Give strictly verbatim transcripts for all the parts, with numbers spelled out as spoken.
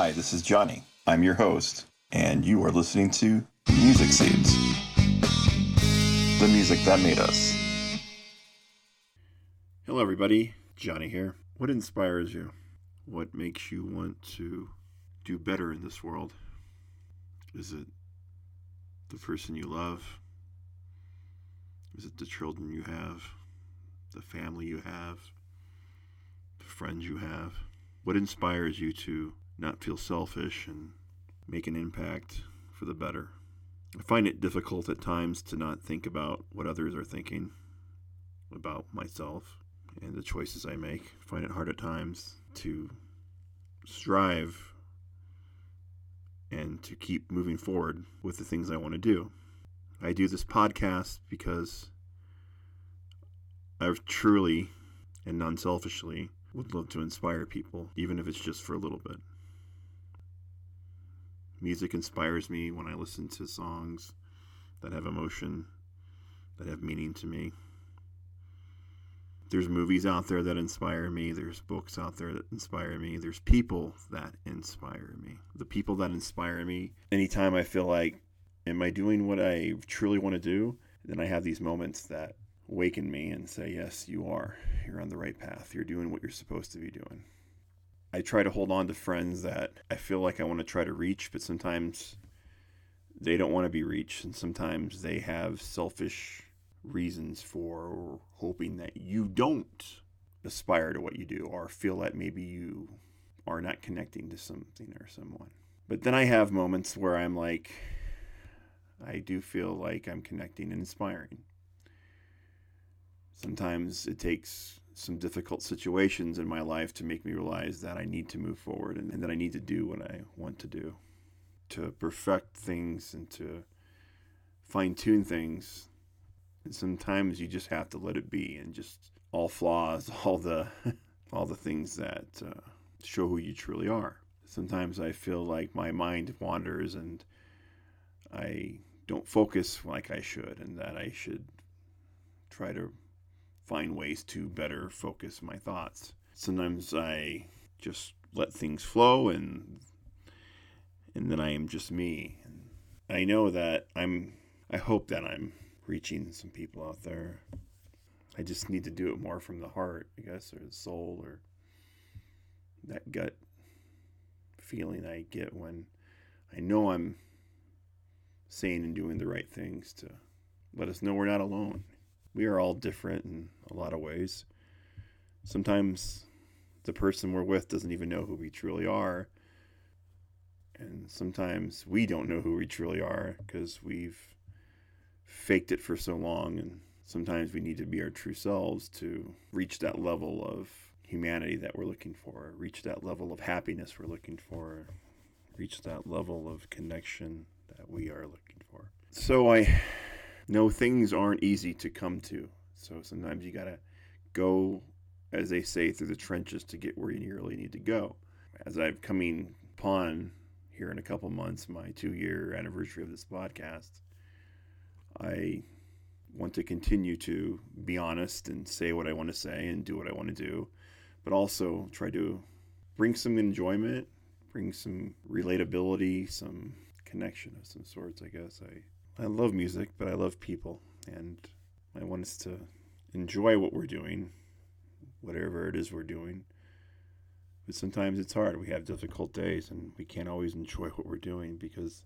Hi, this is Johnny. I'm your host, and you are listening to Music Seeds, the music that made us. Hello, everybody. Johnny here. What inspires you? What makes you want to do better in this world? Is it the person you love? Is it the children you have? The family you have? The friends you have? What inspires you to not feel selfish and make an impact for the better? I find it difficult at times to not think about what others are thinking about myself and the choices I make. I find it hard at times to strive and to keep moving forward with the things I want to do. I do this podcast because I've truly and non-selfishly would love to inspire people, even if it's just for a little bit. Music inspires me when I listen to songs that have emotion, that have meaning to me. There's movies out there that inspire me. There's books out there that inspire me. There's people that inspire me. The people that inspire me, anytime I feel like, am I doing what I truly want to do? Then I have these moments that waken me and say, yes, you are. You're on the right path. You're doing what you're supposed to be doing. I try to hold on to friends that I feel like I want to try to reach, but sometimes they don't want to be reached, and sometimes they have selfish reasons for hoping that you don't aspire to what you do or feel that maybe you are not connecting to something or someone. But then I have moments where I'm like, I do feel like I'm connecting and inspiring. Sometimes it takes some difficult situations in my life to make me realize that I need to move forward and, and that I need to do what I want to do, to perfect things and to fine-tune things. And sometimes you just have to let it be, and just all flaws, all the all the things that uh, show who you truly are. Sometimes I feel like my mind wanders and I don't focus like I should, and that I should try to find ways to better focus my thoughts. Sometimes I just let things flow, and and then I am just me. And I know that I'm, I hope that I'm reaching some people out there. I just need to do it more from the heart, I guess, or the soul, or that gut feeling I get when I know I'm saying and doing the right things to let us know we're not alone. We are all different in a lot of ways. Sometimes the person we're with doesn't even know who we truly are. And sometimes we don't know who we truly are because we've faked it for so long. And sometimes we need to be our true selves to reach that level of humanity that we're looking for, reach that level of happiness we're looking for, reach that level of connection that we are looking for. So I... No, things aren't easy to come to. So sometimes you gotta go, as they say, through the trenches to get where you really need to go. As I'm coming upon here in a couple months, my two-year anniversary of this podcast, I want to continue to be honest and say what I want to say and do what I want to do, but also try to bring some enjoyment, bring some relatability, some connection of some sorts, I guess. I I love music, but I love people, and I want us to enjoy what we're doing, whatever it is we're doing. But sometimes it's hard. We have difficult days, and we can't always enjoy what we're doing because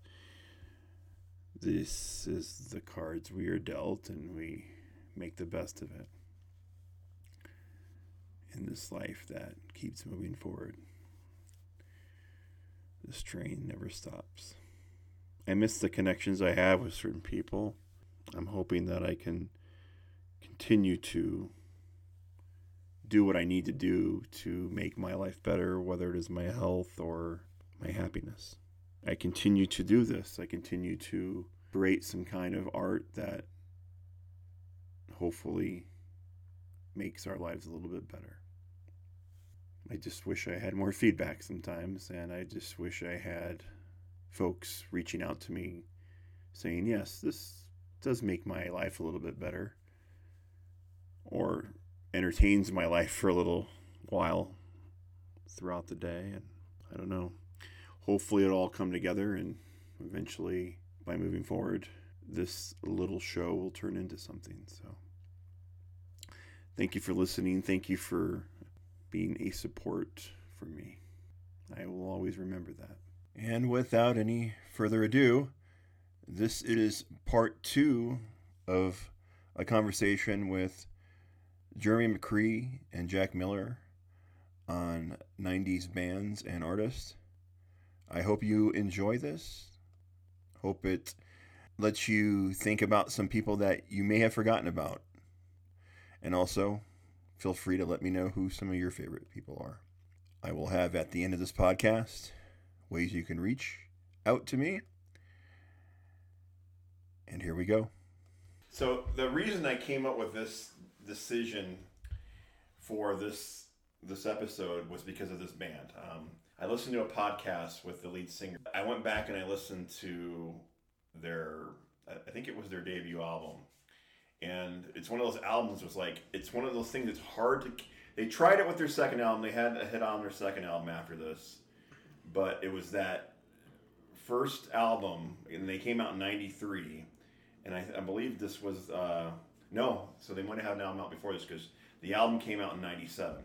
this is the cards we are dealt, and we make the best of it in this life that keeps moving forward. This train never stops. I miss the connections I have with certain people. I'm hoping that I can continue to do what I need to do to make my life better, whether it is my health or my happiness. I continue to do this. I continue to create some kind of art that hopefully makes our lives a little bit better. I just wish I had more feedback sometimes, and I just wish I had folks reaching out to me saying, yes, this does make my life a little bit better, or entertains my life for a little while throughout the day. And I don't know. hopefully it'll all come together, and eventually, by moving forward, this little show will turn into something. So thank you for listening. Thank you for being a support for me. I will always remember that. And without any further ado, this is part two of a conversation with Jeremy McCree and Jack Miller on nineties bands and artists. I hope you enjoy this. Hope it lets you think about some people that you may have forgotten about. And also, feel free to let me know who some of your favorite people are. I will have at the end of this podcast ways you can reach out to me. And here we go. So the reason I came up with this decision for this this episode was because of this band. Um, I listened to a podcast with the lead singer. I went back and I listened to their, I think it was their debut album. And it's one of those albums was like, it's one of those things that's hard to, they tried it with their second album. They had a hit on their second album after this. But it was that first album, and they came out in ninety-three. And I, I believe this was, uh, no, so they might have had an album out before this, because the album came out in ninety-seven.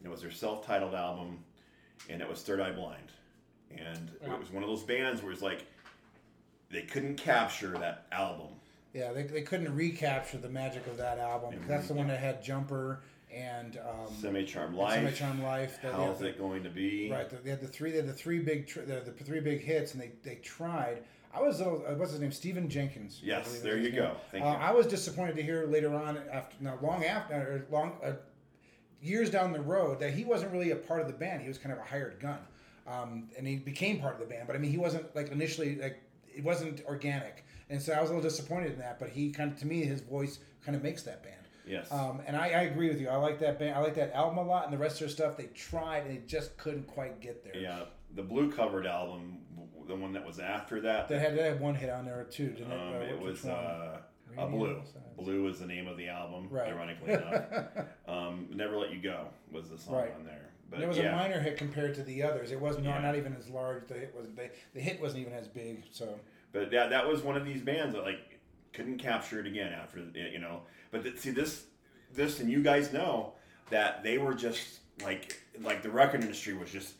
And it was their self-titled album, and it was Third Eye Blind. And uh-huh. It was one of those bands where it's like, they couldn't capture that album. Yeah, they they couldn't recapture the magic of that album. Because that's the one that had Jumper and um, Semi-Charmed Life. Semi-Charmed Life. That How's the, It Going to Be? Right, they had the three. They had the three big. Tr- the, the three big hits, and they, they tried. I was little, what's his name? Stephen Jenkins. Yes, there you name. go. Thank uh, you. I was disappointed to hear later on, after now long after or long uh, years down the road, that he wasn't really a part of the band. He was kind of a hired gun, um, and he became part of the band. But I mean, he wasn't like initially like it wasn't organic. And so I was a little disappointed in that, but he kind of, to me, his voice kind of makes that band. Yes. Um, and I, I agree with you. I like that band. I like that album a lot, and the rest of their stuff they tried and they just couldn't quite get there. Yeah, the blue covered album, the one that was after that, that had that had one hit on there too, didn't um, it? Uh, it was uh, a blue. Blue is the name of the album, right. Ironically enough. um, Never Let You Go was the song right. on there. But it was yeah. a minor hit compared to the others. It wasn't yeah. not even as large. The hit wasn't. They, the hit wasn't even as big. So. But that that was one of these bands that like couldn't capture it again after, you know. But th- see this this and you guys know that they were just like like the record industry was just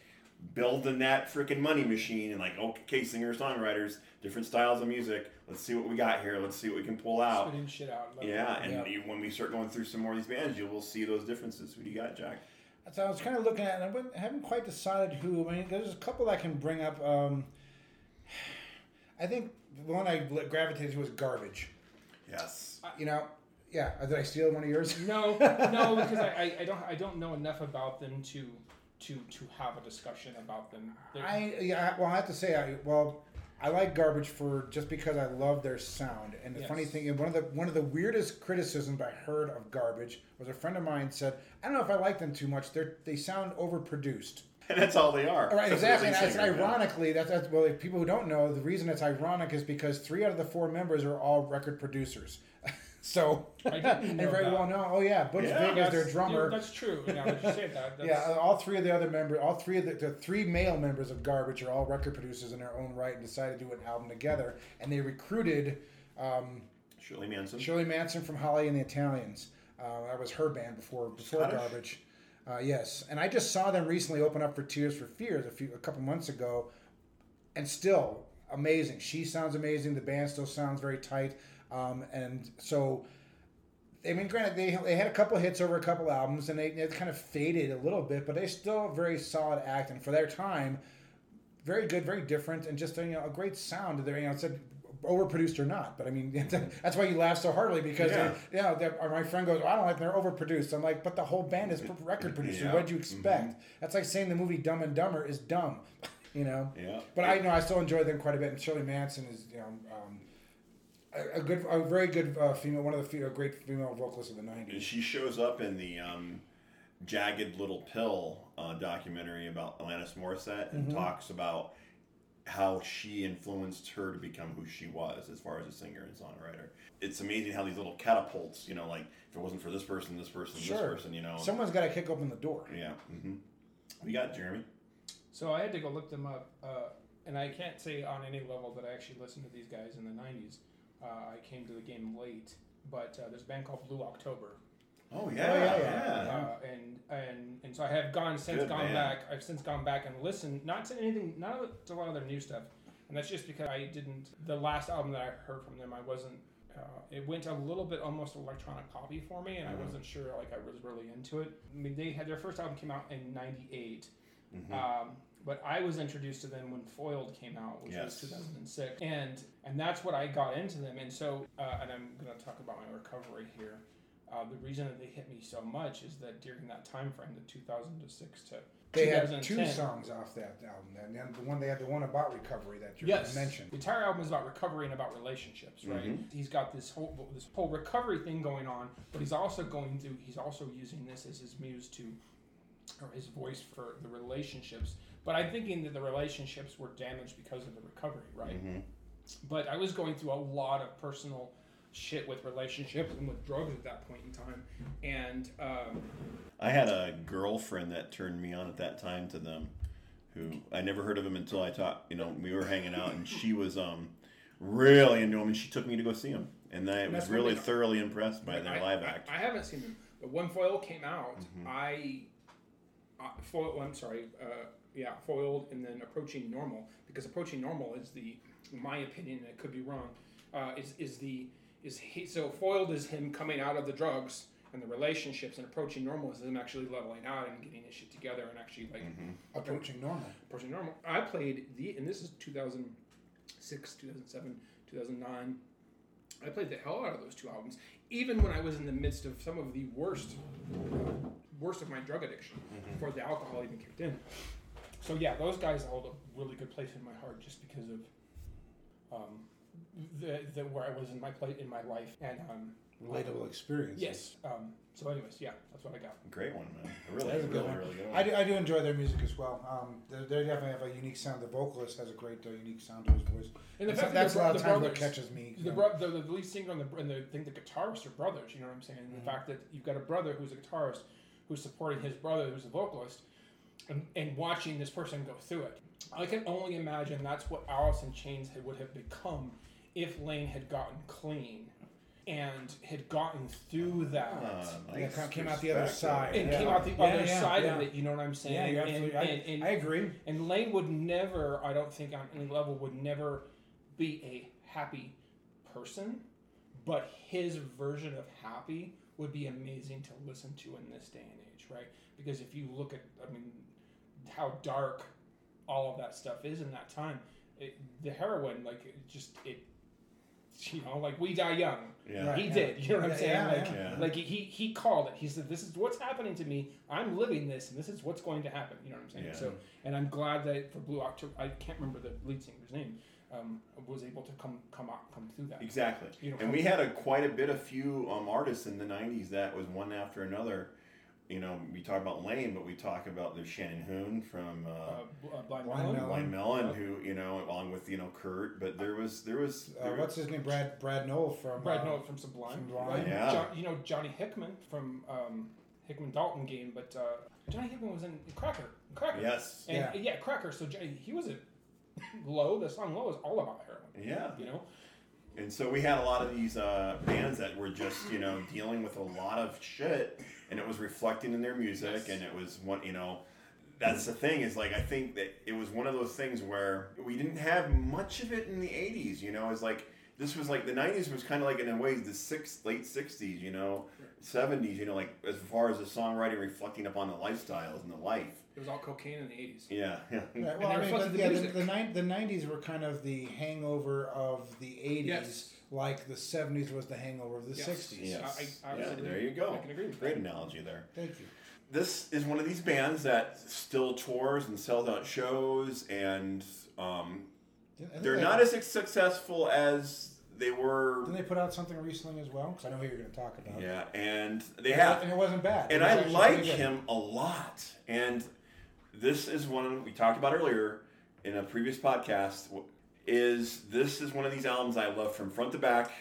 building that freaking money machine and like okay, singer songwriters, different styles of music. Let's see what we got here. Let's see what we can pull out. Spitting shit out. Yeah, and yeah. when we start going through some more of these bands, you will see those differences. What do you got, Jack? So I was kind of looking at, and I haven't quite decided who. I mean, there's a couple I can bring up. Um, I think the one I gravitated to was Garbage. Yes. You know, yeah. Did I steal one of yours? No, no, because I, I don't I don't know enough about them to to to have a discussion about them. They're... I yeah. Well, I have to say, I well, I like Garbage for just because I love their sound. And the yes. funny thing, one of the one of the weirdest criticisms I heard of Garbage was a friend of mine said, "I don't know if I like them too much. They they sound overproduced." And that's all they are. Right, exactly. And that's ironically, that's, that's well, if people who don't know, the reason it's ironic is because three out of the four members are all record producers. So, I didn't know they very that. well know, oh yeah, Butch yeah, Vig is their drummer. That's true. Now that you say that. That's... Yeah, all three of the other members, all three of the, the three male members of Garbage are all record producers in their own right and decided to do an album together. And they recruited um, Shirley Manson. Shirley Manson from Holly and the Italians. Uh, that was her band before before Scottish. Garbage. Uh, yes, and I just saw them recently open up for Tears for Fears a few a couple months ago, and still amazing. She sounds amazing. The band still sounds very tight. Um, and so, I mean, granted, they they had a couple hits over a couple albums, and they, they kind of faded a little bit, but they still a very solid act, and for their time, very good, very different, and just you know a great sound. There, you know, it's a, overproduced or not, but I mean that's why you laugh so heartily because yeah, they, you know, they, my friend goes, oh, I don't like them, they're overproduced. I'm like, but the whole band is record producers. Yeah. What'd you expect? Mm-hmm. That's like saying the movie Dumb and Dumber is dumb, you know. Yeah. But yeah. I you know I still enjoy them quite a bit, and Shirley Manson is you know um, a, a good, a very good uh, female, one of the few, great female vocalists of the nineties. And she shows up in the um, Jagged Little Pill uh, documentary about Alanis Morissette and mm-hmm. talks about how she influenced her to become who she was as far as a singer and songwriter. It's amazing how these little catapults, you know, like if it wasn't for this person, this person, sure. this person, you know. Someone's got to kick open the door. Yeah. Mm-hmm. We got Jeremy. So I had to go look them up. Uh, and I can't say on any level that I actually listened to these guys in the nineties. Uh, I came to the game late, but uh, there's a band called Blue October. Oh yeah, oh, yeah, yeah. yeah. Uh, and and and so I have gone since Good gone man. back. I've since gone back and listened, not to anything, not to a lot of their new stuff, and that's just because I didn't. The last album that I heard from them, I wasn't. Uh, it went a little bit almost electronic poppy for me, and mm-hmm. I wasn't sure. Like I was really into it. I mean, they had their first album came out in ninety-eight. Mm-hmm. Um, but I was introduced to them when Foiled came out, which yes. was two thousand six, and and that's what I got into them. And so, uh, and I'm going to talk about my recovery here. Uh, the reason that they hit me so much is that during that time frame, the two thousand six to they had two songs off that album. And then the one they had the one about recovery that you yes. mentioned. The entire album is about recovery and about relationships, right? Mm-hmm. He's got this whole this whole recovery thing going on, but he's also going through. He's also using this as his muse to. Or his voice for the relationships, but I'm thinking that the relationships were damaged because of the recovery, right? Mm-hmm. But I was going through a lot of personal shit with relationships and with drugs at that point in time, and um, I had a girlfriend that turned me on at that time to them, who I never heard of him until I talked. You know, we were hanging out, and she was um really into him, and she took me to go see him, and I and was really thoroughly impressed by their I, live act. I, I haven't seen them, but when Foil came out, mm-hmm. I. Uh, Foiled, I'm sorry, uh, yeah, Foiled, and then Approaching Normal, because Approaching Normal is the, in my opinion, and I could be wrong, uh, is is the is he, so Foiled is him coming out of the drugs and the relationships, and Approaching Normal is him actually leveling out and getting his shit together and actually like mm-hmm. approaching normal. Approaching Normal. I played the, and this is two thousand six, two thousand seven, two thousand nine. I played the hell out of those two albums, even when I was in the midst of some of the worst. worst of my drug addiction mm-hmm. before the alcohol even kicked in. So yeah, those guys hold a really good place in my heart just because of um, the, the where I was in my play, in my life and um, relatable experiences. Yes. Um, so anyways, yeah, that's what I got. Great one, man. I really, really, really, really good one. I do, I do enjoy their music as well. Um, they definitely have a unique sound. The vocalist has a great uh, unique sound to his voice. And the fact that's, that that's the, a lot of times what catches me. The, bro- the, the lead singer and the, and the, I think the guitarists are brothers, you know what I'm saying? And mm-hmm. the fact that you've got a brother who's a guitarist who's supporting his brother, who's a vocalist, and, and watching this person go through it. I can only imagine that's what Alice in Chains would have become if Layne had gotten clean and had gotten through that. Uh, nice. And came out the other side. And yeah. came out the yeah, other yeah, side yeah. of it, you know what I'm saying? Yeah, you're absolutely right. And, and, I agree. And Layne would never, I don't think on any level, would never be a happy person, but his version of happy would be amazing to listen to in this day and age, right? Because if you look at, I mean, how dark all of that stuff is in that time, it, the heroin, like, it just, it, you know, like, we die young. Yeah. He yeah. did, you know what yeah, I'm saying? Yeah, like, yeah. like he he called it. He said, this is what's happening to me. I'm living this, and this is what's going to happen. You know what I'm saying? Yeah. So, and I'm glad that for Blue October, I can't remember the lead singer's name, Um, was able to come come out, come through that. Exactly. You know, and we had a quite a bit of few um, artists in the nineties that was one after another. You know, we talk about Layne, but we talk about there's Shannon Hoon from uh, uh, Blind, Blind Melon, Blind Melon uh, who you know, along with you know Kurt. But there was there was there uh, what's was, his name, Brad Brad Nowell from Brad uh, Nowell from Sublime. Sublime. Yeah. John, you know Johnny Hickman from um, Hickman Dalton game, but uh, Johnny Hickman was in Cracker. Cracker. Yes. And, yeah. yeah, Cracker. So he was a Low, the song Low is all about heroin. Yeah. You know? And so we had a lot of these uh, bands that were just, you know, dealing with a lot of shit, and it was reflecting in their music, yes. and it was one, you know, that's the thing is like, I think that it was one of those things where we didn't have much of it in the eighties, you know, it's like, this was like, the nineties was kind of like in a way the six, late sixties, you know, right. seventies, you know, like as far as the songwriting reflecting upon the lifestyles and the life. It was all cocaine in the eighties. Yeah. yeah. Right. Well, I mean, but, the, yeah, the, the nineties were kind of the hangover of the eighties, yes. like the seventies was the hangover of the yes. sixties. Yes. I, I, I yeah, there you go. I can agree with Great that. analogy there. Thank you. This is one of these bands that still tours and sells out shows and... Um, They're not as successful as they were. Didn't they put out something recently as well? Because I know who you're going to talk about. Yeah, and they and have. And it wasn't bad. And I like him a lot. And this is one we talked about earlier in a previous podcast. Is this is one of these albums I love from front to back.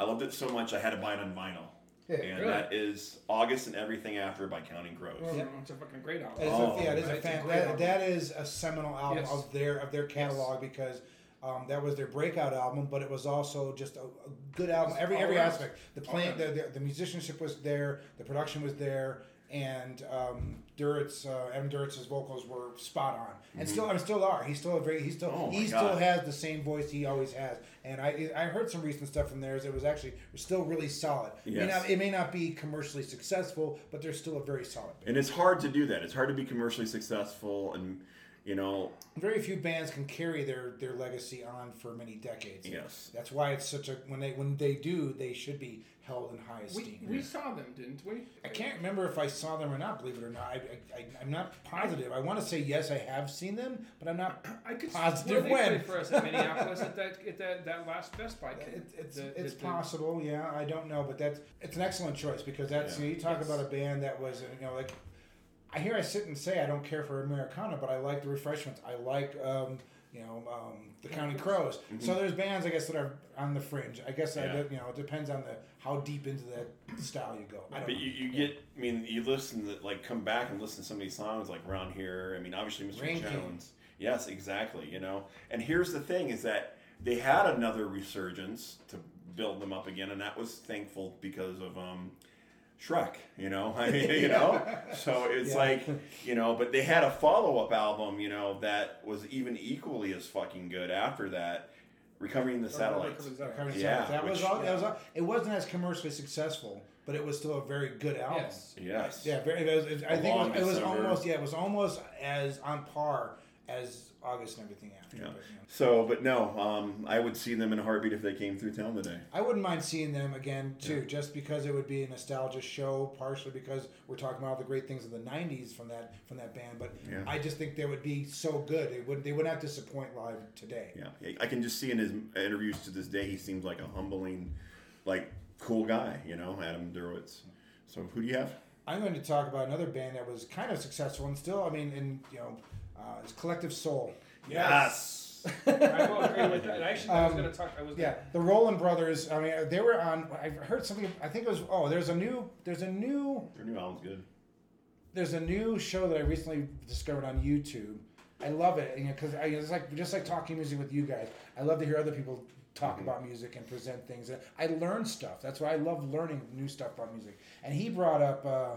I loved it so much I had to buy it on vinyl. Yeah, and good. That is August and Everything After by Counting Crows. Well, yep. It's a fucking great album. Oh, yeah, it is a fan, that, album. That is a seminal album yes. of their of their catalog yes. because um, that was their breakout album, but it was also just a, a good album. Every every around. aspect, the playing, the, the the musicianship was there, the production was there, and um, Duritz, uh, Adam Duritz's vocals were spot on, and mm-hmm. still, and still are. He's still a very, he still, oh he still God. has the same voice he always has. And I, I heard some recent stuff from theirs. It was actually still really solid. Yes. It may not, it may not be commercially successful, but they're still a very solid band. And it's hard to do that. It's hard to be commercially successful, and you know, very few bands can carry their, their legacy on for many decades. Yes, that's why it's such a when they when they do, they should be held in high esteem. We, we saw them, didn't we? I can't remember if I saw them or not. Believe it or not, I, I, I I'm not positive. I want to say yes, I have seen them, but I'm not I could positive when. They played for us in Minneapolis at that at that, that last Best Buy. It, it's the, it's the, possible, yeah. I don't know, but that's it's an excellent choice because that's yeah. you, know, you talk it's, about a band that was you know like. I hear I sit and say I don't care for Americana, but I like the Refreshments. I like, um, you know, um, the Counting Crows. Mm-hmm. So there's bands, I guess, that are on the fringe. I guess, yeah. I, you know, it depends on the how deep into that style you go. I don't but know. you, you yeah. get, I mean, you listen to, like, come back and listen to some of these songs, like, Round Here. I mean, obviously, Mister Rain Jones. King. Yes, exactly, you know. And here's the thing is that they had another resurgence to build them up again, and that was thankful because of... Um, Shrek, you know, I mean, you know, so it's yeah. like, you know, but they had a follow-up album, you know, that was even equally as fucking good after that, Recovering the Satellites. Recovering the yeah, Satellites. That which, was all, yeah. that was all, it wasn't as commercially successful, but it was still a very good album. Yes. yes. Yeah, very, it was, it, I think it was, it was almost, yeah, it was almost as on par as August and Everything After. Yeah. But, you know. So, but no, um, I would see them in a heartbeat if they came through town today. I wouldn't mind seeing them again, too, yeah. just because it would be a nostalgia show, partially because we're talking about all the great things of the nineties from that from that band, but yeah. I just think they would be so good. They would, they would not disappoint live today. Yeah, I can just see in his interviews to this day, he seems like a humbling, like, cool guy, you know, Adam Duritz. So, who do you have? I'm going to talk about another band that was kind of successful and still, I mean, and, you know, Uh, it's Collective Soul. Yes. yes. I will agree with that. Actually, I was um, going to talk. I was yeah, gonna... the Roland Brothers. I mean, they were on. I heard something. I think it was. Oh, there's a new. There's a new. Their new album's good. There's a new show that I recently discovered on YouTube. I love it, you know, because it's like just like talking music with you guys. I love to hear other people talk mm-hmm. about music and present things. And I learn stuff. That's why I love learning new stuff about music. And he brought up. Uh,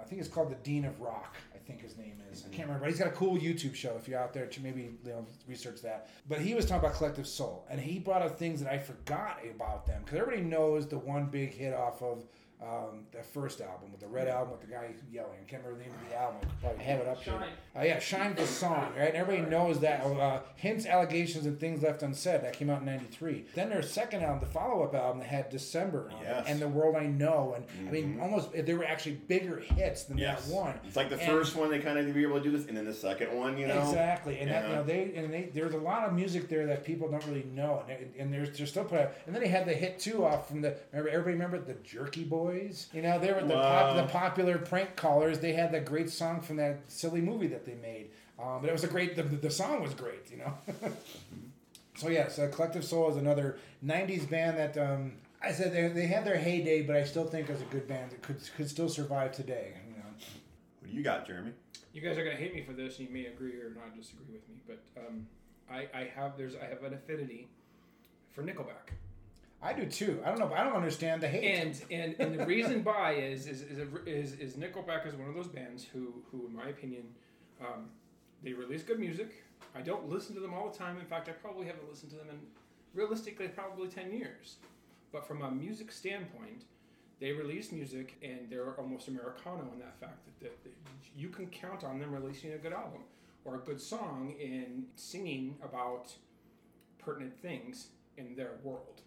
I think it's called the Dean of Rock. I think his name is. I can't remember. He's got a cool YouTube show. If you're out there, maybe you know, research that. But he was talking about Collective Soul, and he brought up things that I forgot about them because everybody knows the one big hit off of um, the first album with the red album with the guy yelling. I can't remember the name of the album. I have it up here. Uh, yeah, Shine the Song, right? And everybody knows that. Uh, hints, allegations, and things left unsaid. That came out in ninety-three. Then their second album, the follow-up album, that had December on yes. it, and The World I Know, and mm-hmm. I mean, almost they were actually bigger hits than yes. that one. It's like the and, first one they kind of be able to do this, and then the second one, you know, exactly. And yeah. that, you know, they and they there's a lot of music there that people don't really know, and and there's they're still put out. And then they had the hit two off from the. Remember, everybody remember the Jerky Boys. You know, they were the, wow. pop, the popular prank callers. They had that great song from that silly movie that they made. Um, but it was a great, the, the song was great, you know. So, yeah, so Collective Soul is another nineties band that um, I said they, they had their heyday, but I still think is a good band that could could still survive today. You know? What do you got, Jeremy? You guys are going to hate me for this. You may agree or not disagree with me, but um, I, I have there's I have an affinity for Nickelback. I do too. I don't know. But I don't understand the hate. And and, and the reason why is is is, a, is is Nickelback is one of those bands who who, in my opinion, um, they release good music. I don't listen to them all the time. In fact, I probably haven't listened to them in realistically probably ten years. But from a music standpoint, they release music, and they're almost Americano in that fact that, that, that you can count on them releasing a good album or a good song and singing about pertinent things in their world.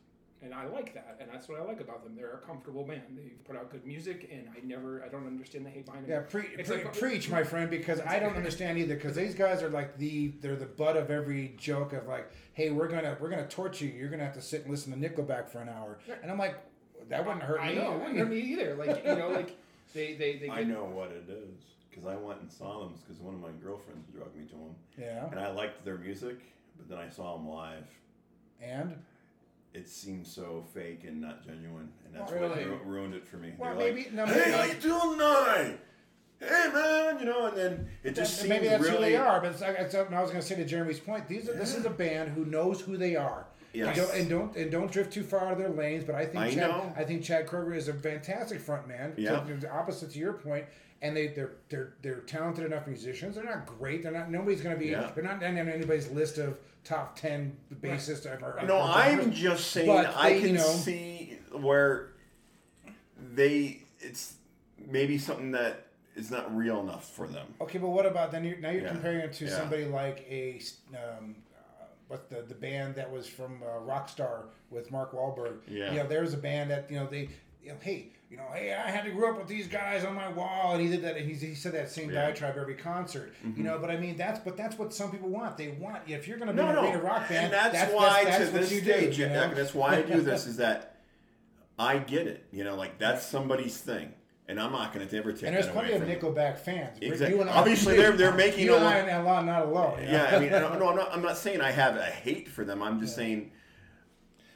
And I like that, and that's what I like about them. They're a comfortable band. They put out good music, and I never, I don't understand the hate behind them. Yeah, pre- pre- like, preach, my friend, because I don't understand either. Because these guys are like the, they're the butt of every joke of like, hey, we're gonna, we're gonna torture you. You're gonna have to sit and listen to Nickelback for an hour. And I'm like, that wouldn't hurt I, me. I know, it wouldn't hurt me either. Like, you know, like they, they, they. Get... I know what it is because I went and saw them because one of my girlfriends dragged me to them. Yeah. And I liked their music, but then I saw them live. And. it seemed so fake and not genuine, and that's what really. ru- ruined it for me. Well, They're maybe, like, no, maybe, hey, how you doing tonight? Hey, man, you know, and then it just seems really... Maybe that's really... who they are, but it's, it's, and I was going to say to Jeremy's point, these are, yeah. this is a band who knows who they are. Yes. Don't, and don't and don't drift too far out of their lanes, but I think I, Chad, know. I think Chad Kroeger is a fantastic front man, yeah. so the opposite to your point, and they, they're they're they're talented enough musicians. They're not great. They're not nobody's going to be yeah. they're not on anybody's list of top ten bassists right. ever. No, ever, I'm ever. just saying but I they, can you know, see where they it's maybe something that is not real enough for them. Okay, but what about then you now you're yeah. comparing it to yeah. somebody like a um, But the, the band that was from uh, Rockstar with Mark Wahlberg. Yeah. You know, there's a band that, you know, they, you know, hey, you know, hey, I had to grow up with these guys on my wall. And he did that. He, he said that same yeah. diatribe every concert. Mm-hmm. You know, but I mean, that's but that's what some people want. They want, if you're going to be no, no. a rock band, and that's, that's why that's, that's to this stage, do, you know? That's why I do this, is that I get it. You know, like, that's somebody's thing. And I'm not going to ever take. And there's that plenty away of Nickelback me. fans. Exactly. You and I, Obviously, they're they're making you and I and Allah, not alone. You know? Yeah, I mean, I don't, no, I'm not, I'm not saying I have a hate for them. I'm just yeah. saying.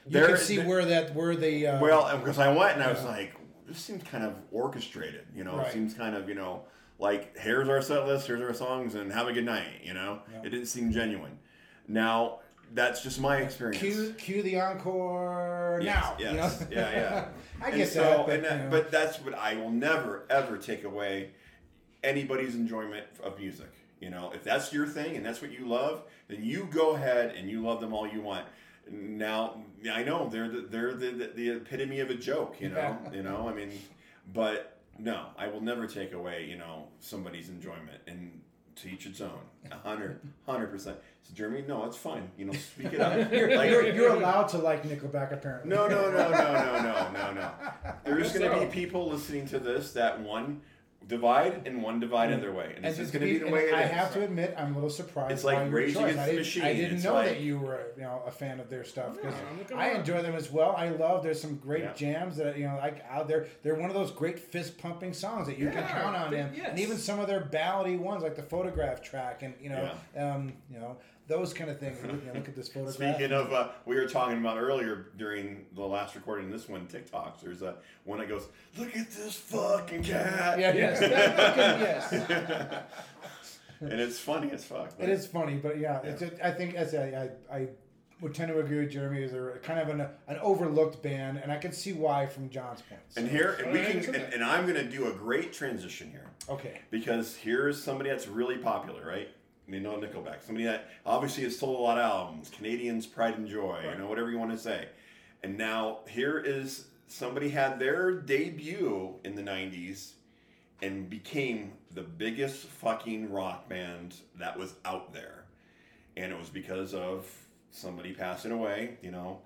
You can see where that where they. Uh, well, because I went and I was yeah. like, this seems kind of orchestrated. You know, right. It seems kind of you know like here's our set list, here's our songs, and have a good night. You know, yeah. It didn't seem genuine. Now that's just my experience. Cue, cue the encore yes, now. Yes, you know? yeah, yeah. I and guess so, that, but, and that, you know. But that's what I will never, ever take away anybody's enjoyment of music. You know, if that's your thing and that's what you love, then you go ahead and you love them all you want. Now, I know they're the, they're the, the, the epitome of a joke. You know, you know. I mean, but no, I will never take away you know somebody's enjoyment and. To each its own, a hundred, hundred percent. So Jeremy, no, it's fine. You know, speak it up. you're, like, you're, you're allowed to like Nickelback, apparently. No, no, no, no, no, no, no, no. There's going to so. be people listening to this that one divide and one divide mm-hmm. other way, and, and it's just going to be the way. It I is. have to admit, I'm a little surprised. It's like Rage Against the Machine. I didn't it's know like, that you were, you know, a fan of their stuff because no, I enjoy them as well. I love. There's some great yeah. jams that you know, like out there. They're one of those great fist pumping songs that you yeah, can count on, them. Yes. And even some of their ballady ones, like the Photograph track, and you know, yeah. um, you know. Those kind of things. You know, look at this photograph. Speaking of, uh, we were talking about earlier during the last recording, this one, TikToks. There's a one that goes, look at this fucking cat. Yeah, yes. fucking yes. And it's funny as fuck. It is funny, but yeah. yeah. It's a, I think as I, I, I would tend to agree with Jeremy is a kind of an, an overlooked band, and I can see why from John's point. So. And here, and we can, and, and I'm going to do a great transition here. Okay. Because here's somebody that's really popular, right? I mean, no Nickelback. Somebody that obviously has sold a lot of albums. Canadians, Pride and Joy, right. You know, whatever you want to say. And now here is somebody had their debut in the nineties and became the biggest fucking rock band that was out there. And it was because of somebody passing away, you know,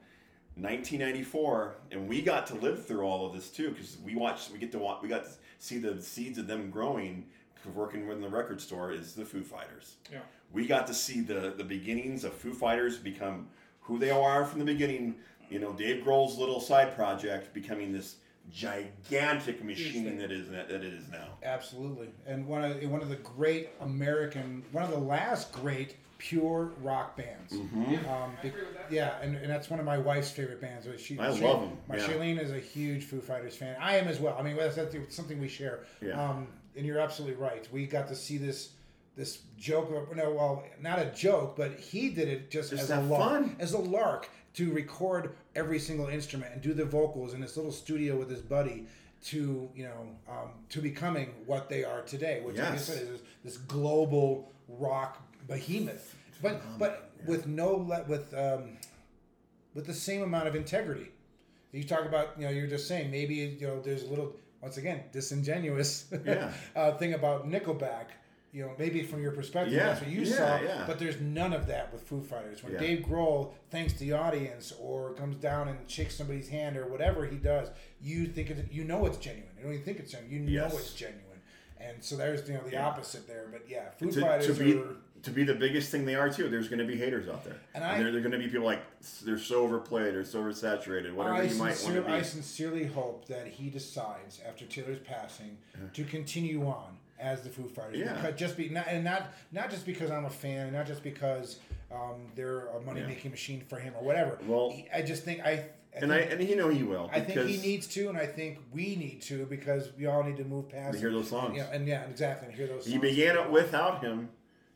nineteen ninety-four. And we got to live through all of this too because we watched, we get to watch, we got to see the seeds of them growing. Working with the record store is the Foo Fighters. Yeah, we got to see the the beginnings of Foo Fighters become who they are from the beginning. You know, Dave Grohl's little side project becoming this gigantic machine that is that it is now. Absolutely, and one of one of the great American, one of the last great pure rock bands. Mm-hmm. Yeah, um, I agree with that. Yeah, and, and that's one of my wife's favorite bands. She, I she, love them. My yeah. Shailene is a huge Foo Fighters fan. I am as well. I mean, that's, that's something we share. Yeah. Um, And you're absolutely right. We got to see this this joke. No, well, not a joke, but he did it just Is as a lark, fun? as a lark to record every single instrument and do the vocals in this little studio with his buddy. To you know, um, to becoming what they are today, which yes. like I said, is this global rock behemoth, but but yeah. with no le- with um, with the same amount of integrity. You talk about you know you're just saying maybe you know there's a little. Once again, disingenuous yeah. uh, thing about Nickelback. You know, maybe from your perspective, yeah. that's what you yeah, saw. Yeah. But there's none of that with Foo Fighters. When yeah. Dave Grohl thanks the audience or comes down and shakes somebody's hand or whatever he does, you think it's, you know it's genuine. You don't even think it's genuine. You yes. know it's genuine. And so there's you know the yeah. opposite there. But yeah, Foo to, Fighters to be, are to be the biggest thing they are too. There's going to be haters out there, and, and there are going to be people like they're so overplayed or so oversaturated. Whatever I you sincere, might want to be. I sincerely hope that he decides after Taylor's passing yeah. to continue on as the Foo Fighters. Yeah. Because just be not and not not just because I'm a fan, not just because um, they're a money making yeah. machine for him or whatever. Well, he, I just think I, I and think, I and you know he will. I think he needs to, and I think we need to because we all need to move past. To hear those songs, and, you know, and yeah, exactly. And hear those. Songs. You began it without him.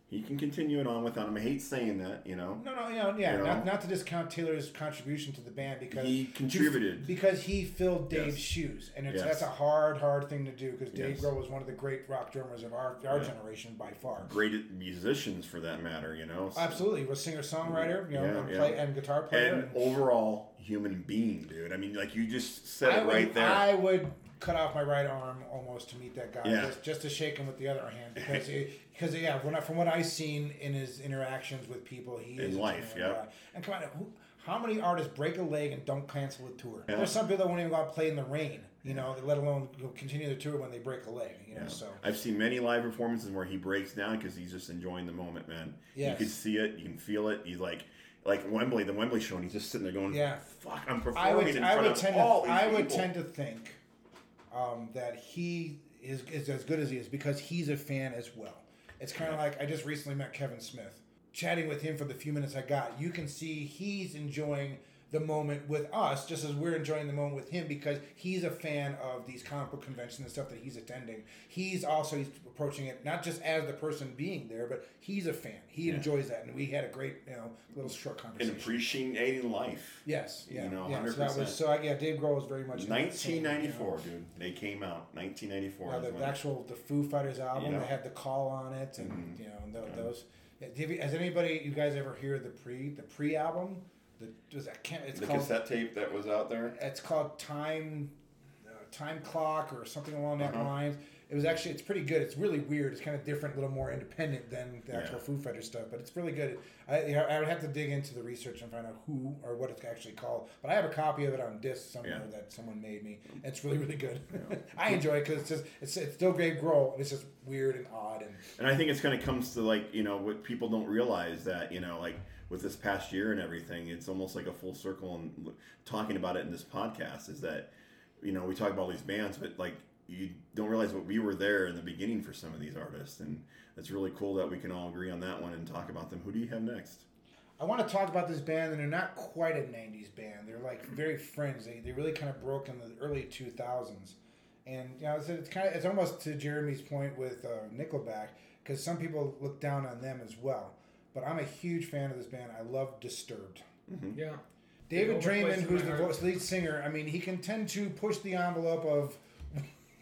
He can continue it on without him. I hate saying that, you know. No, no, you know, yeah, you know? Not, not to discount Taylor's contribution to the band because he contributed he, because he filled Dave's yes. shoes, and it's yes. that's a hard, hard thing to do because Dave yes. Grohl was one of the great rock drummers of our our yeah. generation by far. Great musicians, for that matter, you know. So. Absolutely, he was singer songwriter, you know, yeah, and, yeah. play, and guitar player, and, and overall human being, dude. I mean, like you just said I it would, right there. I would. Cut off my right arm almost to meet that guy, yeah. just, just to shake him with the other hand because it, because yeah, when I, from what I've seen in his interactions with people, he in is life, yeah. Guy. And come on, who, how many artists break a leg and don't cancel a tour? Yeah. There's some people that won't even go out and play in the rain, you know, let alone continue the tour when they break a leg. You know, yeah. so I've seen many live performances where he breaks down because he's just enjoying the moment, man. Yes. You can see it, you can feel it. He's like. Like Wembley, the Wembley show, and he's just sitting there going, yeah. "Fuck, I'm performing I would, in front I would of tend all to, these I would people. tend to think. Um, that he is, is as good as he is because he's a fan as well. It's kind of yeah. like I just recently met Kevin Smith. Chatting with him for the few minutes I got, you can see he's enjoying the moment with us just as we're enjoying the moment with him because he's a fan of these comic book conventions and stuff that he's attending. He's also he's approaching it not just as the person being there, but he's a fan. He yeah. enjoys that, and we had a great you know little short conversation. And appreciating life. Yes, yeah, you know, yeah. one hundred percent. So that was so I, yeah. Dave Grohl was very much nineteen ninety-four, you know? Dude. They came out nineteen ninety-four. Now, the, the actual the Foo Fighters album, you know? They had the Call on it, and mm-hmm. you know and th- yeah. those. Has anybody you guys ever hear the pre the pre album? The, was, I can't, it's the called, cassette tape that was out there? It's called Time uh, Time Clock or something along that uh-huh. lines. It was actually, it's pretty good. It's really weird. It's kind of different, a little more independent than the yeah. actual Foo Fighters stuff, but it's really good. I, I would have to dig into the research and find out who or what it's actually called, but I have a copy of it on disc somewhere yeah. that someone made me. It's really, really good. Yeah. I enjoy it because it's just it's, it's still Dave Grohl. It's just weird and odd. And, and I think it's kind of comes to like, you know, what people don't realize that, you know, like, with this past year and everything, it's almost like a full circle. And talking about it in this podcast is that, you know, we talk about all these bands, but like you don't realize what we were there in the beginning for some of these artists, and it's really cool that we can all agree on that one and talk about them. Who do you have next? I want to talk about this band, and they're not quite a nineties band. They're like very friends. They they really kind of broke in the early two thousands, and you know, it's, it's kind of it's almost to Jeremy's point with uh, Nickelback because some people look down on them as well. But I'm a huge fan of this band. I love Disturbed. Mm-hmm. Yeah. David Draymond, who's the voice lead singer, I mean, he can tend to push the envelope of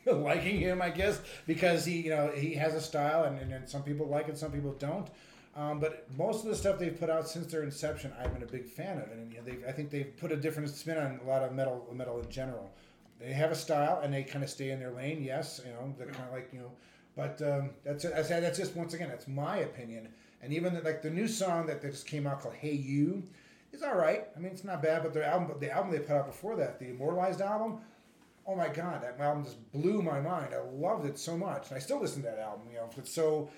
liking him, I guess, because he, you know, he has a style, and, and, and some people like it, some people don't. Um, but most of the stuff they've put out since their inception, I've been a big fan of, and you know, they've, I think they've put a different spin on a lot of metal, metal in general. They have a style, and they kind of stay in their lane. Yes, you know, they're kind of like you know, but um, that's it. That's just once again, that's my opinion. And even the, like the new song that just came out called "Hey You" is all right. I mean, it's not bad, but their album, the album they put out before that, the Immortalized album, oh my God, that album just blew my mind. I loved it so much, and I still listen to that album. You know, but so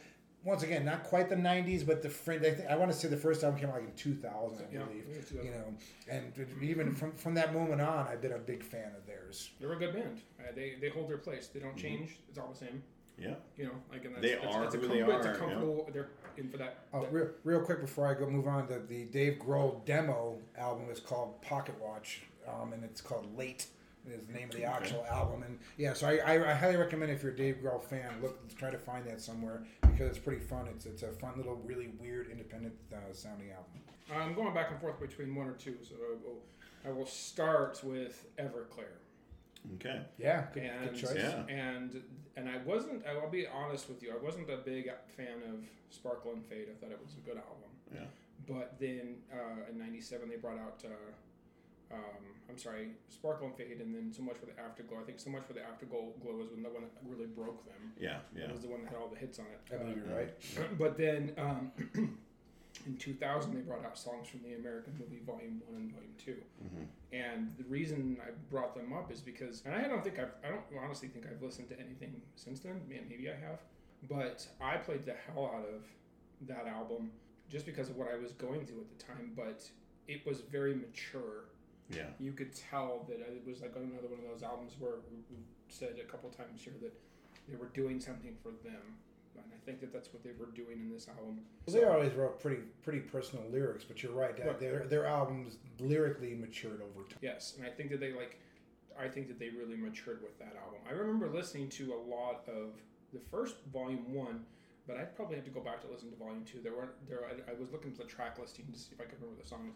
once again, not quite the nineties, but the friend. I, think, I want to say the first album came out like in two thousand, I believe. Yeah, you know, and even from, from that moment on, I've been a big fan of theirs. They're a good band. Uh, they they hold their place. They don't change. Mm-hmm. It's all the same. Yeah, you know, like and that's, they that's, are that's who a com- they are. It's a comfortable. Yeah. They're in for that. Oh, that. Real, real quick before I go move on, the the Dave Grohl demo album is called Pocket Watch, um, and it's called Late. Is the name of the actual okay. album, and yeah, so I, I I highly recommend if you're a Dave Grohl fan, look try to find that somewhere because it's pretty fun. It's it's a fun little really weird independent uh, sounding album. I'm going back and forth between one or two, so I will, I will start with Everclear. Okay. Yeah. Good, and, good choice. Yeah. And and I wasn't. I'll be honest with you. I wasn't a big fan of Sparkle and Fade. I thought it was a good album. Yeah. But then uh, in ninety-seven they brought out. Uh, um, I'm sorry, Sparkle and Fade, and then So Much for the Afterglow. I think So Much for the Afterglow was when the one that really broke them. Yeah. Yeah. It was the one that had all the hits on it. I believe you're right. Yeah. But then um, in two thousand they brought out Songs from the American Movie Volume One and Volume Two. Mm-hmm. And the reason I brought them up is because, and I don't think I've, I don't honestly think I've listened to anything since then. Man, maybe I have. But I played the hell out of that album just because of what I was going through at the time. But it was very mature. Yeah. You could tell that it was like another one of those albums where we said a couple times here that they were doing something for them. and I think that that's what they were doing in this album. Well, they always wrote pretty pretty personal lyrics, but you're right. That their their albums lyrically matured over time. Yes, and I think that they like, I think that they really matured with that album. I remember listening to a lot of the first volume one, but I'd probably have to go back to listen to volume two. There weren't there. I, I was looking for the track listing to see if I could remember the songs.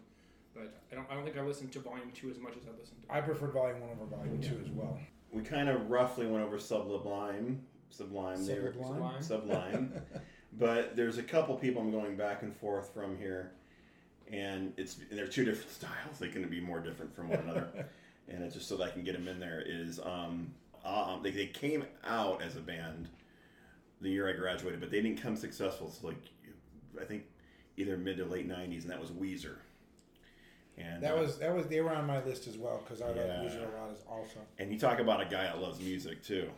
But I don't, I don't think I listened to Volume two as much as I listened to... I preferred Volume one over Volume two as well. We kind of roughly went over Sublime. Sublime. Sublime? Sublime. Sublime. But there's a couple people I'm going back and forth from here. And it's they're two different styles. They couldn't be more different from one another. And it's just so that I can get them in there is... Um, uh, they, they came out as a band the year I graduated, but they didn't come successful. So like, I think either mid to late nineties, and that was Weezer. And, that uh, was that was they were on my list as well because I yeah. love music a lot as also. And you talk about a guy that loves music too.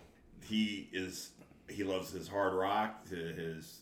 He is he loves his hard rock to his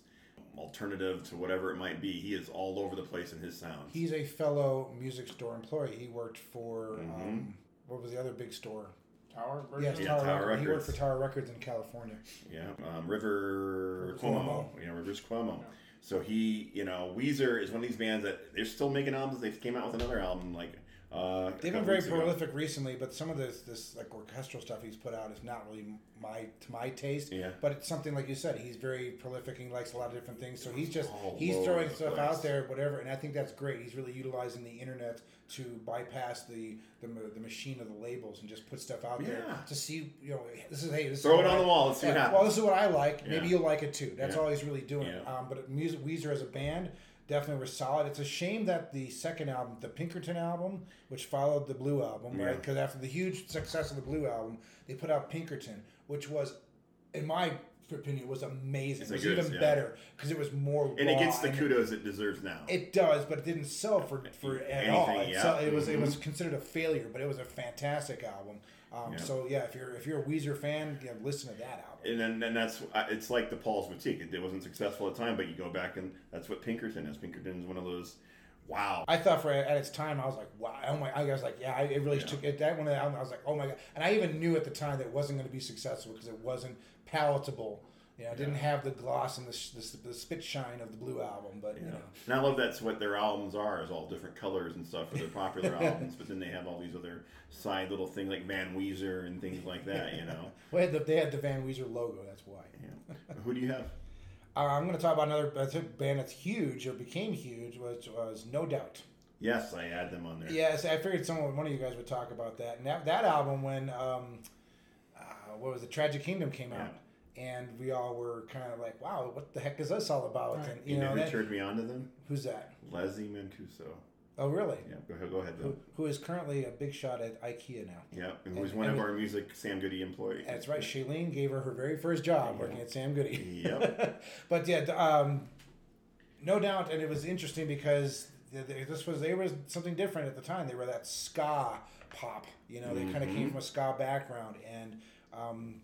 alternative to whatever it might be. He is all over the place in his sound. He's a fellow music store employee. He worked for mm-hmm. um, what was the other big store? Tower Records. Yes, yeah, Tower, Tower Records. Records. He worked for Tower Records in California. Yeah, um, River Cuomo. Cuomo. Yeah, Rivers Cuomo. Yeah. So he, you know, Weezer is one of these bands that they're still making albums. They came out with another album like uh, they've been very prolific ago. recently, but some of this this like orchestral stuff he's put out is not really my to my taste. Yeah. But it's something like you said, he's very prolific and he likes a lot of different things. So he's just oh, he's throwing stuff place. out there, whatever, and I think that's great. He's really utilizing the internet to bypass the the, the machine of the labels and just put stuff out yeah. there to see, you know, this is hey, this throw is it on I, the wall and see what happens. Well, this is what I like. Yeah. Maybe you'll like it too. That's yeah. all he's really doing. Yeah. Um, but music, Weezer as a band definitely were solid. It's a shame that the second album, the Pinkerton album, which followed the Blue album, yeah. right? Because after the huge success of the Blue album, they put out Pinkerton, which was, in my opinion, was amazing. It's it was good, even yeah. better because it was more raw. And it gets the kudos it, it deserves now. It does, but it didn't sell for, for at Anything, all. It, yeah. sell, it was mm-hmm. it was considered a failure, but it was a fantastic album. Um, yeah. So yeah, if you're if you're a Weezer fan, yeah, listen to that album. And then and that's it's like the Paul's Boutique. It, it wasn't successful at the time, but you go back and that's what Pinkerton is. Pinkerton is one of those. Wow! I thought for at its time, I was like, wow! Oh my! I was like, yeah, it really yeah. took it. That one of the albums, I was like, oh my god! And I even knew at the time that it wasn't going to be successful because it wasn't palatable. You know, it yeah. didn't have the gloss and the, the the spit shine of the Blue album. But yeah. you know, and I love that's what their albums are, is all different colors and stuff for their popular albums. But then they have all these other side little things like Van Weezer and things like that. You know, well, they had the, they had the Van Weezer logo. That's why. Yeah. Who do you have? I'm going to talk about another band that's huge, or became huge, which was No Doubt. Yes, I had them on there. Yes, I figured someone, one of you guys would talk about that. And that, that album, when, um, uh, what was it, Tragic Kingdom came yeah. out, and we all were kind of like, wow, what the heck is this all about? Right. And, you, you know who turned me on to them? Who's that? Leslie Mancuso. Oh, really? Yeah, go ahead, go ahead who, who is currently a big shot at IKEA now. Yeah, and who's one and of we, our music Sam Goody employees. That's right. Shailene gave her her very first job yeah. working at Sam Goody. Yep. But yeah, um, No Doubt, and it was interesting because they, this was they were something different at the time. They were that ska pop. You know, they mm-hmm. kind of came from a ska background, and um,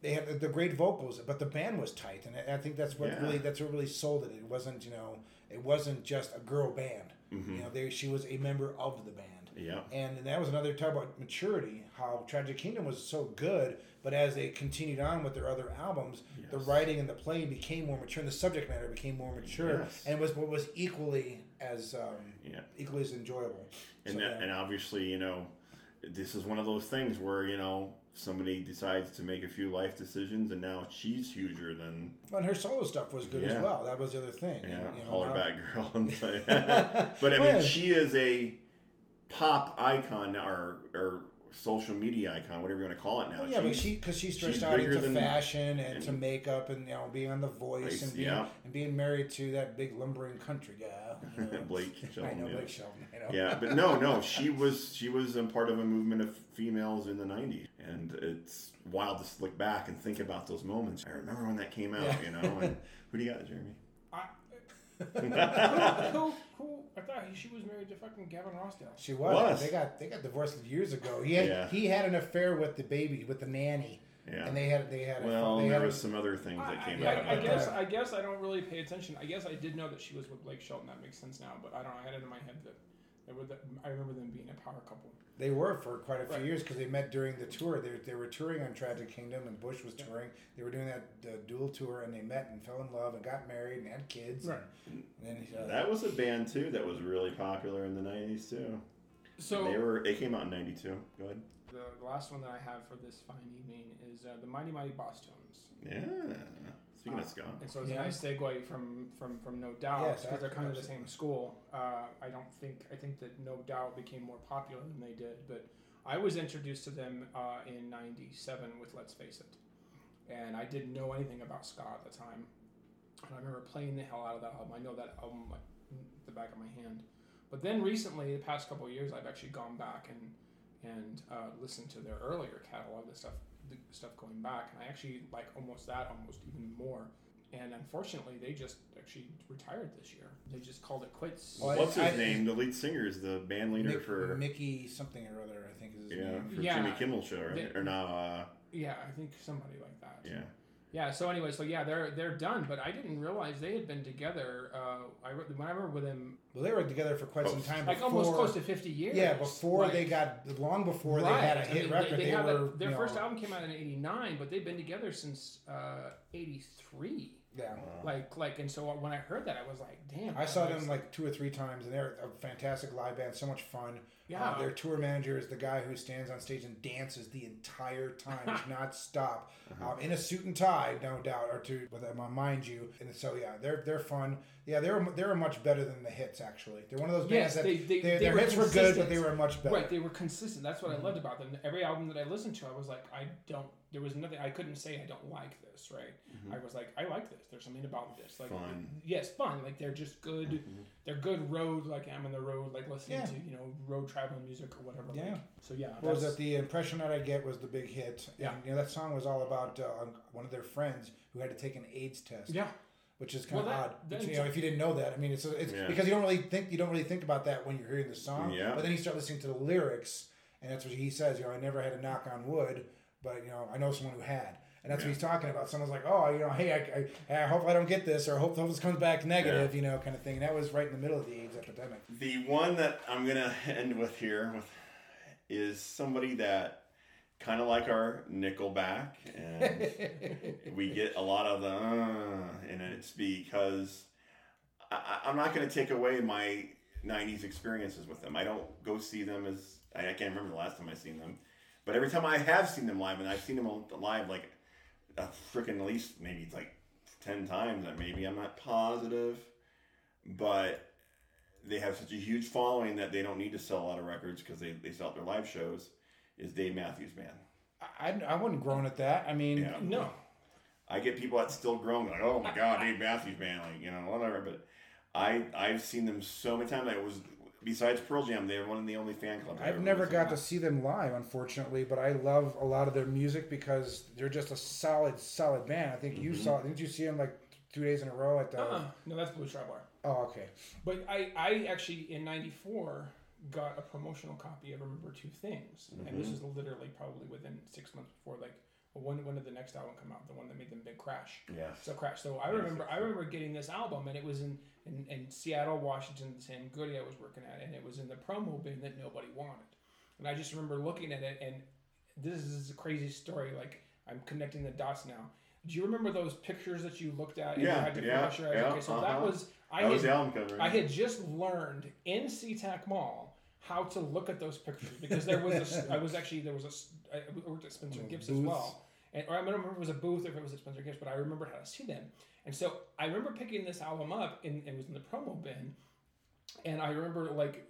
they had the great vocals, but the band was tight, and I think that's what yeah. really that's what really sold it. It wasn't, you know, it wasn't just a girl band. Mm-hmm. You know, there she was a member of the band. Yeah. And, and that was another talk about maturity, how Tragic Kingdom was so good, but as they continued on with their other albums, yes. the writing and the playing became more mature, and the subject matter became more mature, yes. and was what was equally as um, yeah. equally as enjoyable. And so, that, yeah. and obviously, you know, this is one of those things where, you know, somebody decides to make a few life decisions, and now she's huger than... Well, and her solo stuff was good yeah. as well. That was the other thing. Yeah, you know, Holler how... Back Girl. But, I mean, yeah. she is a pop icon now, or, or social media icon, whatever you want to call it now. Well, yeah, because she, she, she's stretched out into fashion and, and to makeup and, you know, being on The Voice place, and, being, yeah. and being married to that big lumbering country guy. You know. Blake Shelton. I know, yeah. Blake Shelton. I know. Yeah, but no, no, she was, she was a part of a movement of females in the nineties. And it's wild to look back and think about those moments. I remember when that came out, yeah. you know. And who do you got, Jeremy? I, cool, cool. I thought she was married to fucking Gavin Rossdale. She was. was. They got they got divorced years ago. He had yeah. he had an affair with the baby, with the nanny. Yeah. And they had they had. Well, a, they there had was a, some other things I, that came I, out. I, I guess that. I guess I don't really pay attention. I guess I did know that she was with Blake Shelton. That makes sense now. But I don't. I had it in my head that They were the, I remember them being a power couple. They were for quite a few right. years because they met during the tour. They, they were touring on Tragic Kingdom and Bush was yeah. touring. They were doing that uh, dual tour and they met and fell in love and got married and had kids. Right. And, and then, uh, that was a band too that was really popular in the nineties too. So they were. It came out in ninety-two. Go ahead. The last one that I have for this fine evening is uh, the Mighty Mighty Boss Tones. Yeah. Speaking uh, of ska. And so it's yeah. a nice segue from, from, from No Doubt because yeah, they're kind of the same school. Uh, I don't think I think that No Doubt became more popular than they did, but I was introduced to them uh, in ninety-seven with Let's Face It, and I didn't know anything about ska at the time, and I remember playing the hell out of that album. I know that album like the back of my hand. But then recently, the past couple of years, I've actually gone back and and uh, listened to their earlier catalog, the stuff the stuff going back, and I actually like almost that, almost even more. And unfortunately, they just actually retired this year. They just called it quits. Well, What's I, his I, name? The lead singer is the band leader Mick, for Mickey something or other. I think is his yeah, name. For yeah, Jimmy Kimmel Show, right? They, or no? Uh, yeah, I think somebody like that. Yeah. Yeah. So anyway, so yeah, they're they're done. But I didn't realize they had been together. Uh, I when I remember them. Well, they were together for quite oh, some time. Like before, almost close to fifty years. Yeah, before like, they got long before right. they had a hit I mean, record. They, they, they were a, their you know, first album came out in eighty-nine, but they've been together since uh, eighty-three. Yeah. Wow. Like like, and so when I heard that, I was like, damn. I saw them like two or three times, and they're a fantastic live band. So much fun. Yeah. Uh, their tour manager is the guy who stands on stage and dances the entire time, does not stop, uh-huh. um, in a suit and tie, no doubt, or two, with them, mind you. And so yeah, they're they're fun. Yeah, they were they were much better than the hits. Actually, they're one of those bands yes, that they, they, they, their were hits consistent. were good, but they were much better. Right, they were consistent. That's what mm-hmm. I loved about them. Every album that I listened to, I was like, I don't. There was nothing I couldn't say I don't like this, right? Mm-hmm. I was like, I like this. There's something about this, like fun. yes, fun. Like they're just good. Mm-hmm. They're good road. Like I'm on the road, like listening yeah. to you know road traveling music or whatever. Yeah. Like. So yeah. What was that? The impression that I get was the big hit. And, yeah. You know that song was all about uh, one of their friends who had to take an AIDS test. Yeah. Which is kind well, of that, odd, that, you know, if you didn't know that. I mean, it's it's yeah. because you don't really think you don't really think about that when you're hearing the song. Yeah. But then you start listening to the lyrics, and that's what he says. You know, I never had a knock on wood. But, you know, I know someone who had. And that's yeah. what he's talking about. Someone's like, oh, you know, hey, I, I, I hope I don't get this, or hope, hope this comes back negative, yeah. you know, kind of thing. And that was right in the middle of the AIDS epidemic. The one that I'm going to end with here with is somebody that kind of like our Nickelback. And we get a lot of the, uh, and it's because I, I'm not going to take away my nineties experiences with them. I don't go see them as, I, I can't remember the last time I seen them. But every time I have seen them live, and I've seen them live like a freaking at least maybe it's like ten times, maybe I'm not positive, but they have such a huge following that they don't need to sell a lot of records because they, they sell out their live shows, is Dave Matthews Band. I, I wouldn't groan at that. I mean, yeah. no. I get people that still groan, like, oh my God, Dave Matthews Band, like, you know, whatever. But I, I've seen them so many times. I was... Besides Pearl Jam, they're one of the only fan clubs. I've never got to see them live, unfortunately, but I love a lot of their music because they're just a solid, solid band. I think mm-hmm. you saw, didn't you see them like two days in a row at the... Uh-uh. No, that's Blue Traveler. Oh, okay. But I, I actually, in ninety-four, got a promotional copy of Remember Two Things. Mm-hmm. And this is literally probably within six months before, like, when, when did the next album come out? The one that made them big, Crash. Yeah. So Crash. So I remember I remember getting this album, and it was in, in, in Seattle, Washington, the same Goody I was working at, and it was in the promo bin that nobody wanted. And I just remember looking at it, and this is a crazy story. Like, I'm connecting the dots now. Do you remember those pictures that you looked at and yeah, you had to yeah, brush your eyes? Yeah, okay, so uh-huh. that was... I that had, was the album cover. I had just learned in SeaTac Mall... how to look at those pictures, because there was a, I was actually, there was a, I worked at Spencer Gibbs as well. And or I don't remember if it was a booth or if it was at Spencer Gibbs, but I remember how to see them. And so I remember picking this album up, and it was in the promo bin. And I remember like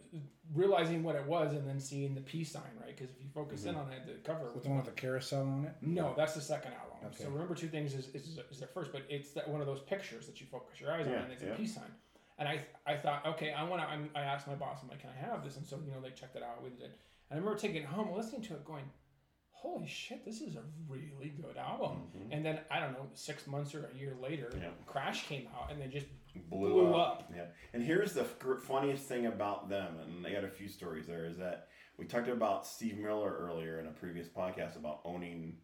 realizing what it was and then seeing the peace sign, right? Because if you focus mm-hmm. in on it, the cover. With the one with the carousel on it? No, that's the second album. Okay. So Remember Two Things is, is, is their first, but it's that one of those pictures that you focus your eyes yeah, on, and it's yeah. a peace sign. And I I thought, okay, I want to, I asked my boss, I'm like, can I have this? And so, you know, they checked it out. We did. And I remember taking it home, listening to it, going, holy shit, this is a really good album. Mm-hmm. And then, I don't know, six months or a year later, yeah. Crash came out, and they just blew, blew up. up. Yeah. And here's the funniest thing about them, and I got a few stories there, is that we talked about Steve Miller earlier in a previous podcast about owning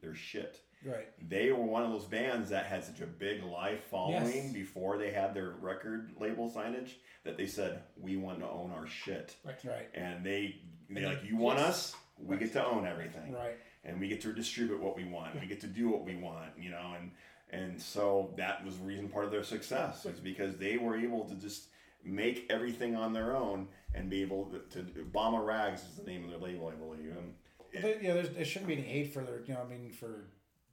their shit. Right. They were one of those bands that had such a big live following yes. before they had their record label signage that they said, we want to own our shit. Right. Right. And they, they and like, you yes. want us? We right. get to own everything. Right. And we get to distribute what we want. We get to do what we want, you know, and and so that was the reason part of their success is because they were able to just make everything on their own and be able to, to Bomber Rags is the name of their label, I believe. And it, well, there, yeah, there's, there shouldn't be any hate for their, you know, I mean, for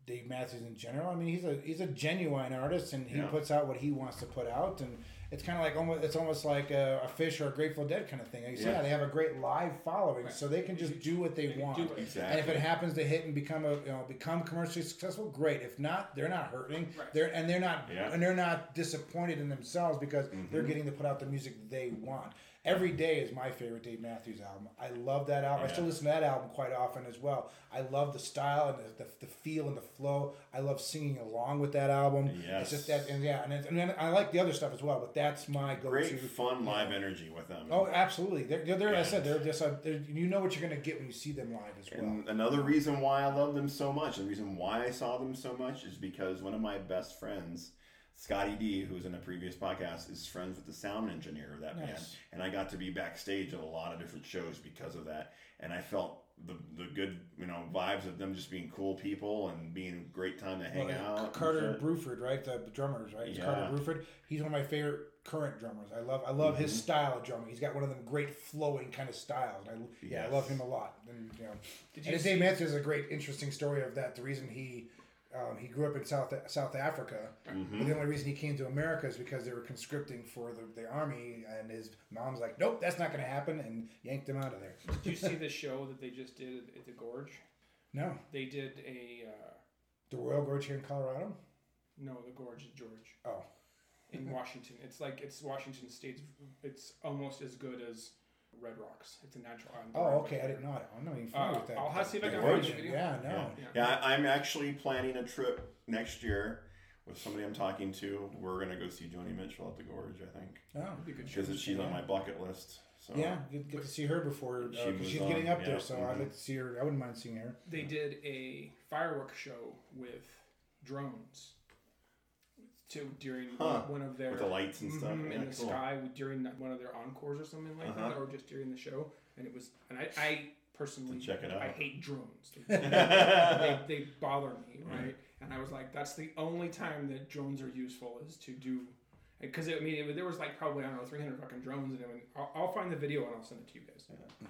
Dave Matthews in general. I mean, he's a he's a genuine artist, and he yeah. puts out what he wants to put out, and it's kind of like almost it's almost like a, a Fish or a Grateful Dead kind of thing. Like you yeah. said, they have a great live following, right. so they can just do what they, they want. Exactly. And if it happens to hit and become a you know become commercially successful, great. If not, they're not hurting. Right. They're and they're not yeah. and they're not disappointed in themselves because mm-hmm. they're getting to put out the music they want. Every Day is my favorite Dave Matthews album. I love that album. Yeah. I still listen to that album quite often as well. I love the style and the, the, the feel and the flow. I love singing along with that album. Yes. It's just that, and yeah, and, and then I like the other stuff as well, but that's my go-to. Great fun live yeah. energy with them. Oh, absolutely. They're, they're, they're yeah. I said, they're just a, they're, you know what you're going to get when you see them live as well. And another reason why I love them so much, the reason why I saw them so much is because one of my best friends, Scotty D, who was in a previous podcast, is friends with the sound engineer of that nice. band. And I got to be backstage at a lot of different shows because of that. And I felt the the good, you know, vibes of them just being cool people and being a great time to hang well, out. Carter Beauford, right? The drummers, right? It's yeah. Carter Beauford. He's one of my favorite current drummers. I love I love mm-hmm. his style of drumming. He's got one of them great flowing kind of styles. I, yes. Yeah, I love him a lot. And, you know, Did you and Dave Matthews has a great, interesting story of that. The reason he... Um, he grew up in South South Africa, mm-hmm. but the only reason he came to America is because they were conscripting for the, the army, and his mom's like, nope, that's not going to happen, and yanked him out of there. Did you see the show that they just did at the Gorge? No. They did a... Uh, the Royal Gorge here in Colorado? No, the Gorge in George. Oh. In Washington. It's like, it's Washington State's, it's almost as good as... Red Rocks. It's a natural island. Oh, okay. Right I didn't know it. I'm not even familiar uh, with that. I'll have to see if I can find the video. Yeah, no. Yeah. Yeah. yeah, I'm actually planning a trip next year with somebody I'm talking to. We're going to go see Joni Mitchell at the Gorge, I think. Oh. That'd be good. Because she's yeah. on my bucket list. So Yeah, you'd get to see her before. She uh, she's on, getting up yeah, there, so mm-hmm. I'd like to see her. I wouldn't mind seeing her. They yeah. did a fireworks show with drones. To, during huh. one of their... With the lights and stuff. Mm-hmm, yeah, in the cool. sky during one of their encores or something like uh-huh. that, or just during the show. And it was... And I, I personally... Check it out. I hate drones. They, they, they bother me, right? right? And I was like, that's the only time that drones are useful is to do... Because, I mean, it, there was like probably, I don't know, three hundred fucking drones. And it went, I'll, I'll find the video and I'll send it to you guys. Yeah.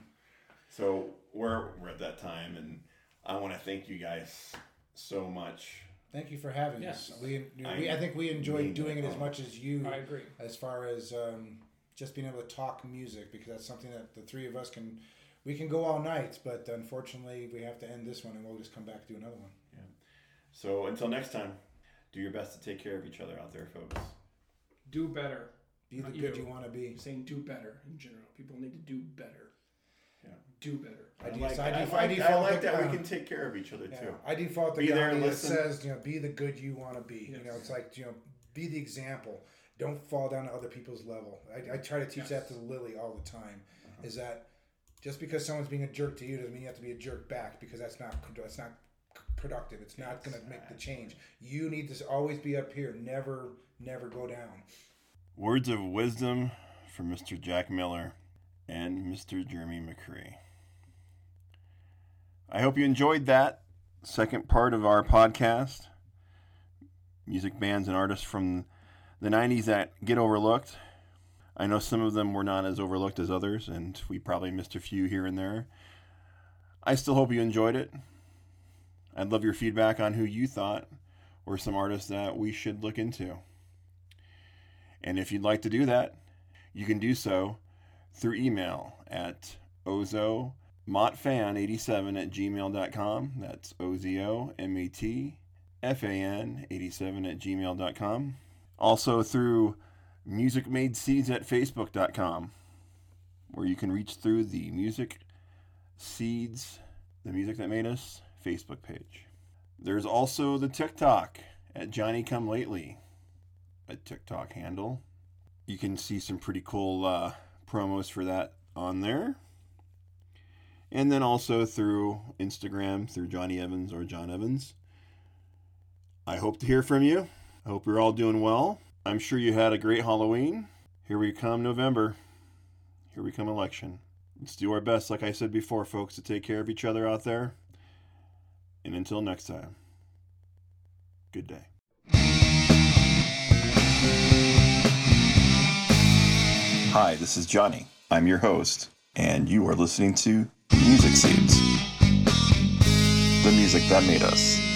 So, we're, we're at that time, and I want to thank you guys so much. Thank you for having yes. us. We, we I, I think we enjoyed doing it as much as you. I agree. As far as um, just being able to talk music, because that's something that the three of us can, we can go all night, but unfortunately we have to end this one and we'll just come back to do another one. Yeah. So until next time, do your best to take care of each other out there, folks. Do better. Be the Not good you, you want to be. I'm saying do better in general. People need to do better. Yeah. Do better. I, I, like, I, def- I, like, I like that um, we can take care of each other yeah. too. I default to God that says, you know, be the good you want to be. Yes. You know, it's like, you know, be the example. Don't fall down to other people's level. I, I try to teach yes. that to Lily all the time. Uh-huh. Is that just because someone's being a jerk to you doesn't mean you have to be a jerk back, because that's not that's not productive. It's not yes. going to make the change. You need to always be up here. Never, never go down. Words of wisdom from Mister Jack Miller and Mister Jeremy McCree. I hope you enjoyed that second part of our podcast, music bands and artists from the nineties that get overlooked. I know some of them were not as overlooked as others, and we probably missed a few here and there. I still hope you enjoyed it. I'd love your feedback on who you thought were some artists that we should look into. And if you'd like to do that, you can do so through email at ozomotfan eighty-seven at gmail dot com. That's O Z O M E T F A N eighty-seven at gmail dot com. Also through musicmadeseeds at facebook dot com, where you can reach through the Music Seeds, the Music That Made Us, Facebook page. There's also the TikTok at Johnny Come Lately, a TikTok handle. You can see some pretty cool uh, promos for that on there. And then also through Instagram, through Johnny Evans or John Evans. I hope to hear from you. I hope you're all doing well. I'm sure you had a great Halloween. Here we come November. Here we come election. Let's do our best, like I said before, folks, to take care of each other out there. And until next time, good day. Hi, this is Johnny. I'm your host, and you are listening to Music Seeds. The music that made us.